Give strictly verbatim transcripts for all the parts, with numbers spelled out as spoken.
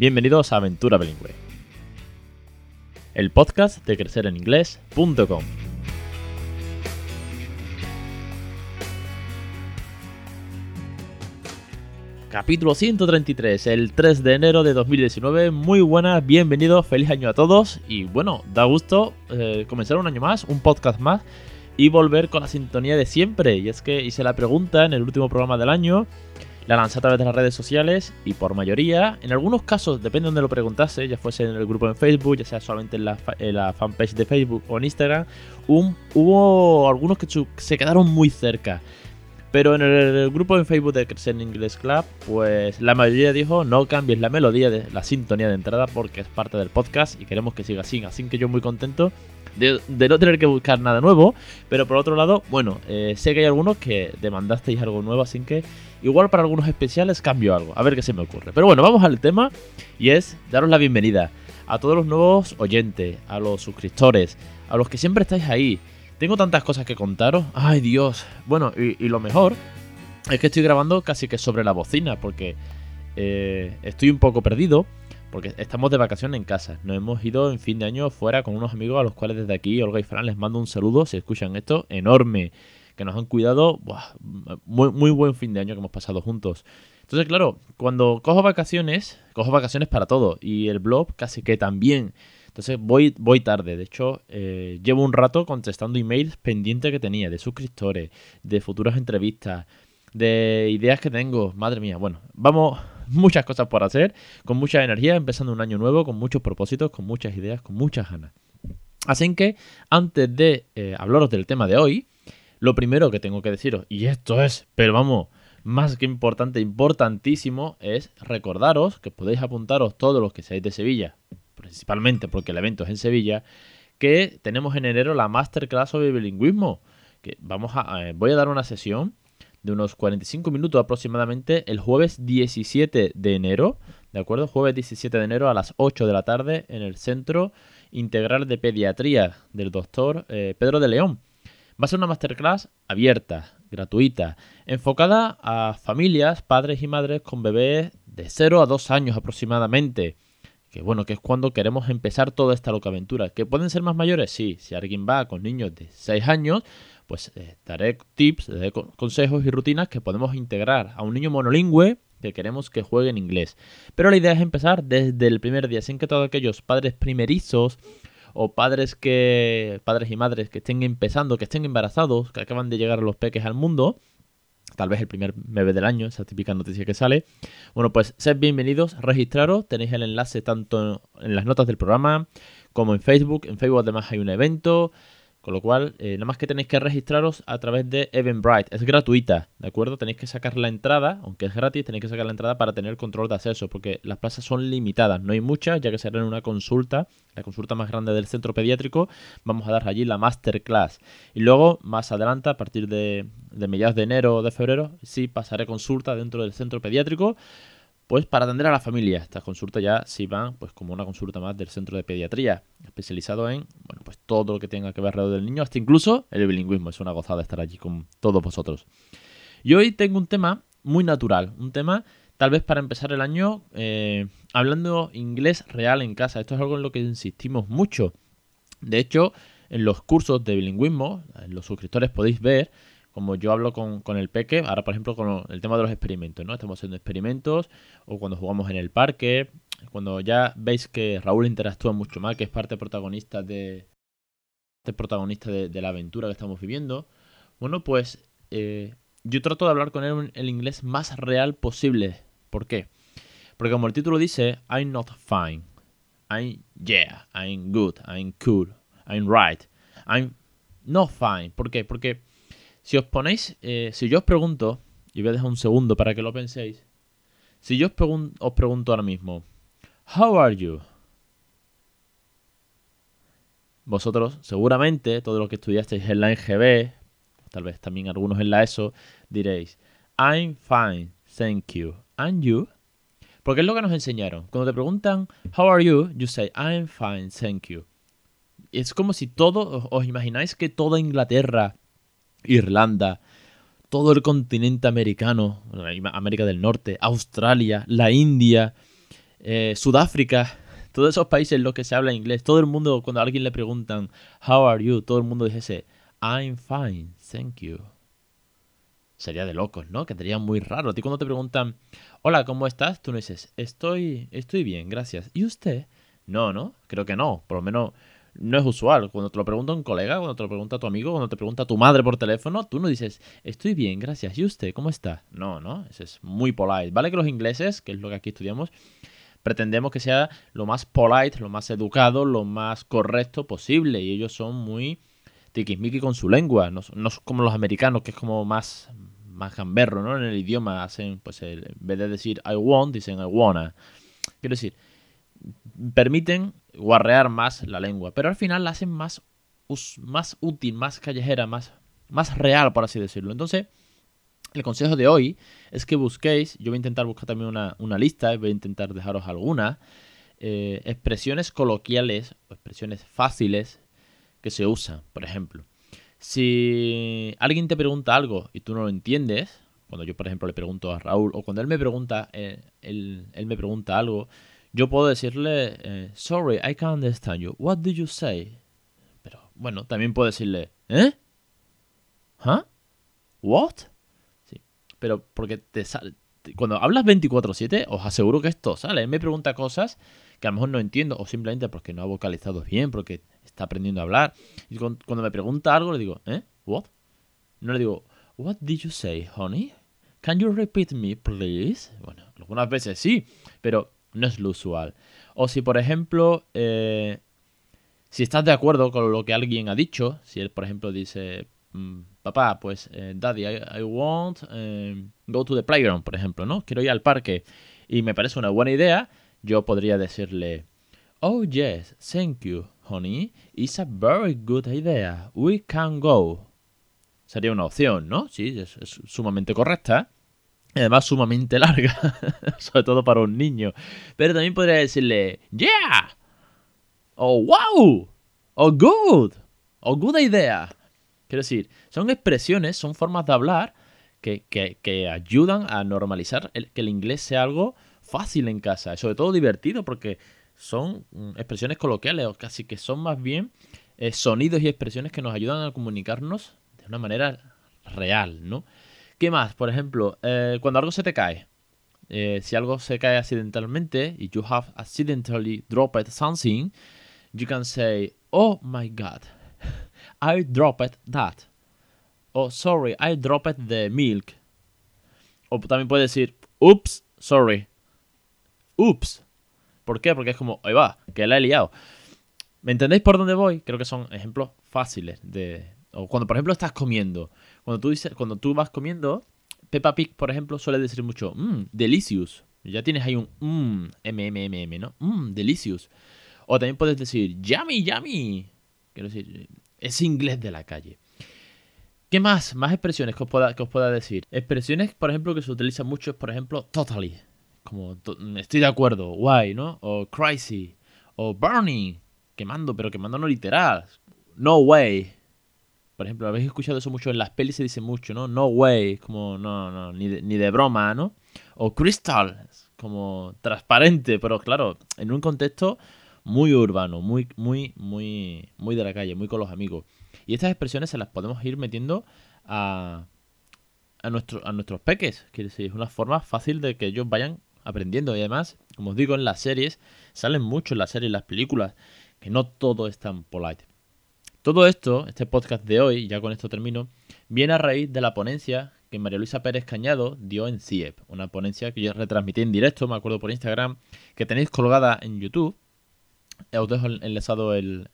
Bienvenidos a Aventura Bilingüe, el podcast de Crecer en Inglés punto com. Capítulo ciento treinta y tres, el tres de enero de dos mil diecinueve. Muy buenas, bienvenidos, feliz año a todos. Y bueno, da gusto eh, comenzar un año más, un podcast más, y volver con la sintonía de siempre. Y es que hice la pregunta en el último programa del año, la lancé a través de las redes sociales, y por mayoría, en algunos casos, depende de donde lo preguntase, ya fuese en el grupo en Facebook, ya sea solamente en la, en la fanpage de Facebook o en Instagram, un, hubo algunos que se quedaron muy cerca. Pero en el grupo en Facebook de Crecer en Inglés Club, pues la mayoría dijo: no cambies la melodía de la sintonía de entrada porque es parte del podcast y queremos que siga así. Así que yo muy contento de, de no tener que buscar nada nuevo. Pero por otro lado, bueno, eh, sé que hay algunos que demandasteis algo nuevo, así que igual para algunos especiales cambio algo, a ver qué se me ocurre. Pero bueno, vamos al tema, y es daros la bienvenida a todos los nuevos oyentes, a los suscriptores, a los que siempre estáis ahí. Tengo tantas cosas que contaros. ¡Ay, Dios! Bueno, y, y lo mejor es que estoy grabando casi que sobre la bocina, porque eh, estoy un poco perdido, porque estamos de vacaciones en casa. Nos hemos ido en fin de año fuera con unos amigos a los cuales desde aquí, Olga y Fran, les mando un saludo, si escuchan esto, enorme, que nos han cuidado. Buah, muy, muy buen fin de año que hemos pasado juntos. Entonces, claro, cuando cojo vacaciones, cojo vacaciones para todo, y el blog casi que también. Entonces voy, voy tarde. De hecho, eh, llevo un rato contestando emails pendientes que tenía de suscriptores, de futuras entrevistas, de ideas que tengo. Madre mía, bueno, vamos, muchas cosas por hacer, con mucha energía, empezando un año nuevo, con muchos propósitos, con muchas ideas, con muchas ganas. Así que, antes de eh, hablaros del tema de hoy, lo primero que tengo que deciros, y esto es, pero vamos, más que importante, importantísimo, es recordaros que podéis apuntaros todos los que seáis de Sevilla, principalmente porque el evento es en Sevilla, que tenemos en enero la MasterClass sobre bilingüismo, que vamos a, eh, voy a dar una sesión de unos cuarenta y cinco minutos aproximadamente el jueves diecisiete de enero, ¿de acuerdo? Jueves diecisiete de enero a las ocho de la tarde en el Centro Integral de Pediatría del doctor eh, Pedro de León. Va a ser una masterclass abierta, gratuita, enfocada a familias, padres y madres con bebés de cero a dos años aproximadamente. Que bueno, que es cuando queremos empezar toda esta loca aventura. ¿Que pueden ser más mayores? Sí. Si alguien va con niños de seis años, pues eh, daré tips, daré consejos y rutinas que podemos integrar a un niño monolingüe que queremos que juegue en inglés. Pero la idea es empezar desde el primer día, sin que todos aquellos padres primerizos o padres que padres y madres que estén empezando, que estén embarazados, que acaban de llegar los peques al mundo, tal vez el primer bebé del año, esa típica noticia que sale. Bueno, pues sed bienvenidos, registraros, tenéis el enlace tanto en las notas del programa como en Facebook. En Facebook además hay un evento, con lo cual eh, nada más que tenéis que registraros a través de Eventbrite. Es gratuita, ¿de acuerdo? Tenéis que sacar la entrada, aunque es gratis, tenéis que sacar la entrada para tener control de acceso, porque las plazas son limitadas, no hay muchas, ya que será en una consulta, la consulta más grande del centro pediátrico. Vamos a dar allí la masterclass. Y luego, más adelante, a partir de, de mediados de enero o de febrero, sí pasaré consulta dentro del centro pediátrico, pues para atender a la familia. Estas consultas ya sí van pues como una consulta más del centro de pediatría, especializado en, bueno, pues todo lo que tenga que ver alrededor del niño, hasta incluso el bilingüismo. Es una gozada estar allí con todos vosotros. Y hoy tengo un tema muy natural, un tema tal vez para empezar el año eh, hablando inglés real en casa. Esto es algo en lo que insistimos mucho. De hecho, en los cursos de bilingüismo, los suscriptores podéis ver como yo hablo con, con el peque, ahora por ejemplo con el tema de los experimentos, ¿no? Estamos haciendo experimentos, o cuando jugamos en el parque, cuando ya veis que Raúl interactúa mucho más, que es parte protagonista de, de, protagonista de, de la aventura que estamos viviendo. Bueno, pues eh, yo trato de hablar con él el inglés más real posible. ¿Por qué? Porque como el título dice, I'm not fine, I'm yeah, I'm good, I'm cool, I'm right, I'm not fine. ¿Por qué? Porque si os ponéis, eh, si yo os pregunto, y voy a dejar un segundo para que lo penséis, si yo os, pregun- os pregunto ahora mismo, how are you? Vosotros, seguramente, todos los que estudiasteis en la N G B, tal vez también algunos en la E S O, diréis, I'm fine, thank you, and you? Porque es lo que nos enseñaron. Cuando te preguntan, how are you? You say, I'm fine, thank you. Es como si todo, os imagináis que toda Inglaterra, Irlanda, todo el continente americano, América del Norte, Australia, la India, eh, Sudáfrica, todos esos países en los que se habla inglés, todo el mundo, cuando a alguien le preguntan how are you, todo el mundo dice I'm fine, thank you. Sería de locos, ¿no? Que sería muy raro. A ti cuando te preguntan hola, ¿cómo estás? Tú no dices estoy, estoy bien, gracias. ¿Y usted? No, ¿no? Creo que no. Por lo menos no es usual. Cuando te lo pregunta un colega, cuando te lo pregunta tu amigo, cuando te pregunta tu madre por teléfono, tú no dices estoy bien, gracias. ¿Y usted? ¿Cómo está? No, ¿no? Eso es muy polite. Vale que los ingleses, que es lo que aquí estudiamos, pretendemos que sea lo más polite, lo más educado, lo más correcto posible. Y ellos son muy tiquismiqui con su lengua. No, no como los americanos, que es como más, más gamberro, ¿no? En el idioma hacen, pues, el, en vez de decir I want, dicen I wanna. Quiero decir, permiten guarrear más la lengua, pero al final la hacen más, más útil, más callejera, más, más real, por así decirlo. Entonces, el consejo de hoy es que busquéis, yo voy a intentar buscar también una, una lista, voy a intentar dejaros algunas, eh, expresiones coloquiales o expresiones fáciles que se usan. Por ejemplo, si alguien te pregunta algo y tú no lo entiendes, cuando yo por ejemplo le pregunto a Raúl, o cuando él me pregunta, eh, él, él me pregunta algo, yo puedo decirle, eh, sorry, I can't understand you, what did you say? Pero bueno, también puedo decirle, ¿eh? ¿Huh? ¿What? Pero porque te sale, cuando hablas veinticuatro siete, os aseguro que esto sale. Él me pregunta cosas que a lo mejor no entiendo, o simplemente porque no ha vocalizado bien, porque está aprendiendo a hablar. Y cuando me pregunta algo, le digo, ¿eh? ¿What? No le digo, ¿what did you say, honey? ¿Can you repeat me, please? Bueno, algunas veces sí, pero no es lo usual. O si, por ejemplo, eh, si estás de acuerdo con lo que alguien ha dicho, si él, por ejemplo, dice, papá, pues, eh, daddy, I, I want eh, go to the playground, por ejemplo, ¿no? Quiero ir al parque y me parece una buena idea, yo podría decirle, oh, yes, thank you, honey, it's a very good idea, we can go. Sería una opción, ¿no? Sí, es, es sumamente correcta, además sumamente larga, sobre todo para un niño. Pero también podría decirle, yeah, oh, wow, oh, good, oh, good idea. Quiero decir, son expresiones, son formas de hablar que, que, que ayudan a normalizar el, que el inglés sea algo fácil en casa. Sobre todo divertido, porque son expresiones coloquiales, o casi que son más bien eh, sonidos y expresiones que nos ayudan a comunicarnos de una manera real, ¿no? ¿Qué más? Por ejemplo, eh, cuando algo se te cae. Eh, si algo se cae accidentalmente, y you have accidentally dropped something, you can say, oh my God, I dropped that. O, sorry, I dropped the milk. O también puede decir, oops, sorry. Oops. ¿Por qué? Porque es como, ahí va, que la he liado. ¿Me entendéis por dónde voy? Creo que son ejemplos fáciles de... O cuando, por ejemplo, estás comiendo. Cuando tú, dices, cuando tú vas comiendo, Peppa Pig, por ejemplo, suele decir mucho, mmm, delicious. Ya tienes ahí un mmm, m, m, m, m, ¿no? Mmm, delicious. O también puedes decir, yummy, yummy. Quiero decir... Es inglés de la calle. ¿Qué más? Más expresiones que os pueda, que os pueda decir. Expresiones, por ejemplo, que se utilizan mucho, por ejemplo, totally. Como to estoy de acuerdo, guay, ¿no? O crazy. O burning. Quemando, pero quemando no literal. No way. Por ejemplo, habéis escuchado eso mucho en las pelis, se dice mucho, ¿no? No way. Como no, no, ni de, ni de broma, ¿no? O crystal. Como transparente, pero claro, en un contexto muy urbano, muy, muy, muy, muy de la calle, muy con los amigos. Y estas expresiones se las podemos ir metiendo a, a, nuestro, a nuestros peques. Quiere decir, es una forma fácil de que ellos vayan aprendiendo. Y además, como os digo, en las series, salen mucho en las series, en las películas, que no todo es tan polite. Todo esto, este podcast de hoy, ya con esto termino, viene a raíz de la ponencia que María Luisa Pérez Cañado dio en C I E P. Una ponencia que yo retransmití en directo, me acuerdo por Instagram, que tenéis colgada en YouTube. Os dejo enlazado el,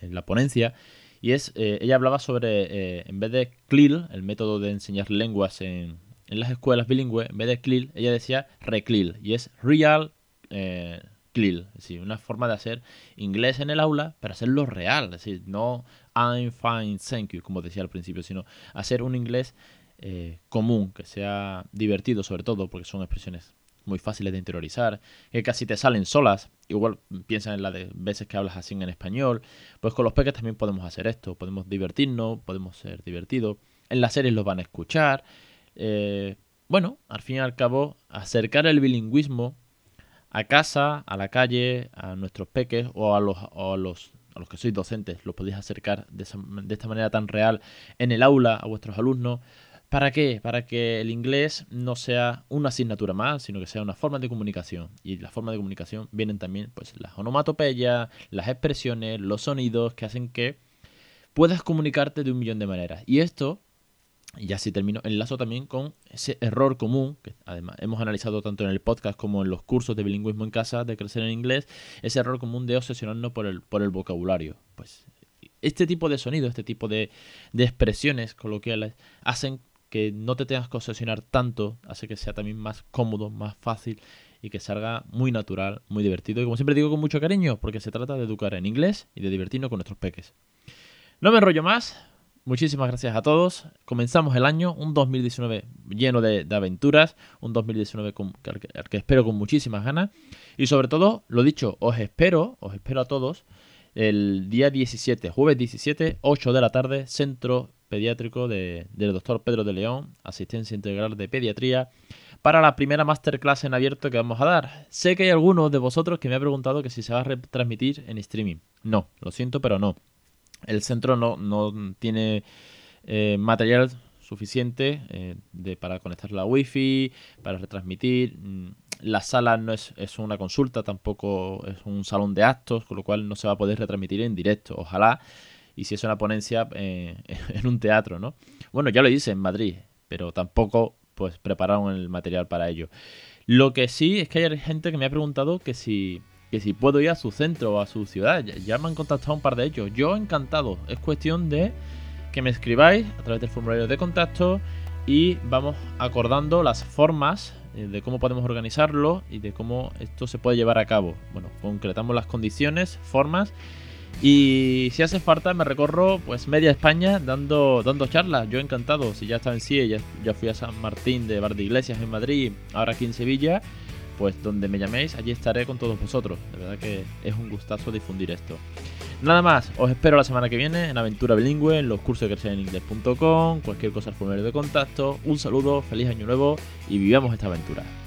en la ponencia. Y es, eh, ella hablaba sobre, eh, en vez de C L I L, el método de enseñar lenguas en, en las escuelas bilingües, en vez de C L I L, ella decía ReCLIL. Y es Real eh, C L I L. Es decir, una forma de hacer inglés en el aula, pero hacerlo real. Es decir, no I'm fine, thank you, como decía al principio, sino hacer un inglés eh, común, que sea divertido sobre todo, porque son expresiones muy fáciles de interiorizar, que casi te salen solas. Igual piensa en las veces que hablas así en español. Pues con los peques también podemos hacer esto. Podemos divertirnos, podemos ser divertidos. En las series los van a escuchar. Eh, bueno, al fin y al cabo, acercar el bilingüismo a casa, a la calle, a nuestros peques o a los, o a los, a los que sois docentes. Los podéis acercar de, esa, de esta manera tan real en el aula a vuestros alumnos. ¿Para qué? Para que el inglés no sea una asignatura más, sino que sea una forma de comunicación. Y las formas de comunicación vienen también pues, las onomatopeyas, las expresiones, los sonidos que hacen que puedas comunicarte de un millón de maneras. Y esto, y así termino, enlazo también con ese error común, que además hemos analizado tanto en el podcast como en los cursos de bilingüismo en casa, de crecer en inglés, ese error común de obsesionarnos por el, por el vocabulario. Pues este tipo de sonidos, este tipo de, de expresiones coloquiales hacen que no te tengas que obsesionar tanto, hace que sea también más cómodo, más fácil y que salga muy natural, muy divertido. Y como siempre digo, con mucho cariño, porque se trata de educar en inglés y de divertirnos con nuestros peques. No me enrollo más. Muchísimas gracias a todos. Comenzamos el año, un dos mil diecinueve lleno de, de aventuras, un dos mil diecinueve con, que, que espero con muchísimas ganas. Y sobre todo, lo dicho, os espero, os espero a todos el día diecisiete, jueves diecisiete, ocho de la tarde, Centro Pediátrico de, del doctor Pedro de León, Asistencia Integral de Pediatría, para la primera masterclass en abierto que vamos a dar. Sé que hay algunos de vosotros que me ha preguntado que si se va a retransmitir en streaming. No, lo siento, pero no. El centro no, no tiene eh, material suficiente eh, de, para conectar la wifi, para retransmitir. La sala no es, es una consulta, tampoco es un salón de actos, con lo cual no se va a poder retransmitir en directo. Ojalá, y si es una ponencia eh, en un teatro, ¿no? Bueno, ya lo hice en Madrid, pero tampoco pues prepararon el material para ello. Lo que sí es que hay gente que me ha preguntado que si... que si puedo ir a su centro o a su ciudad. Ya, ya me han contactado un par de ellos. Yo encantado. Es cuestión de que me escribáis a través del formulario de contacto y vamos acordando las formas de cómo podemos organizarlo y de cómo esto se puede llevar a cabo. Bueno, concretamos las condiciones, formas, y si hace falta me recorro pues media España dando, dando charlas. Yo encantado. Si ya estaba en C I E P, ya, ya fui a San Martín de Valdeiglesias en Madrid, ahora aquí en Sevilla, pues donde me llaméis, allí estaré con todos vosotros. De verdad que es un gustazo difundir esto. Nada más, os espero la semana que viene en Aventura Bilingüe, en los cursos de Crecer en Inglés punto com, cualquier cosa al formulario de contacto. Un saludo, feliz año nuevo y vivamos esta aventura.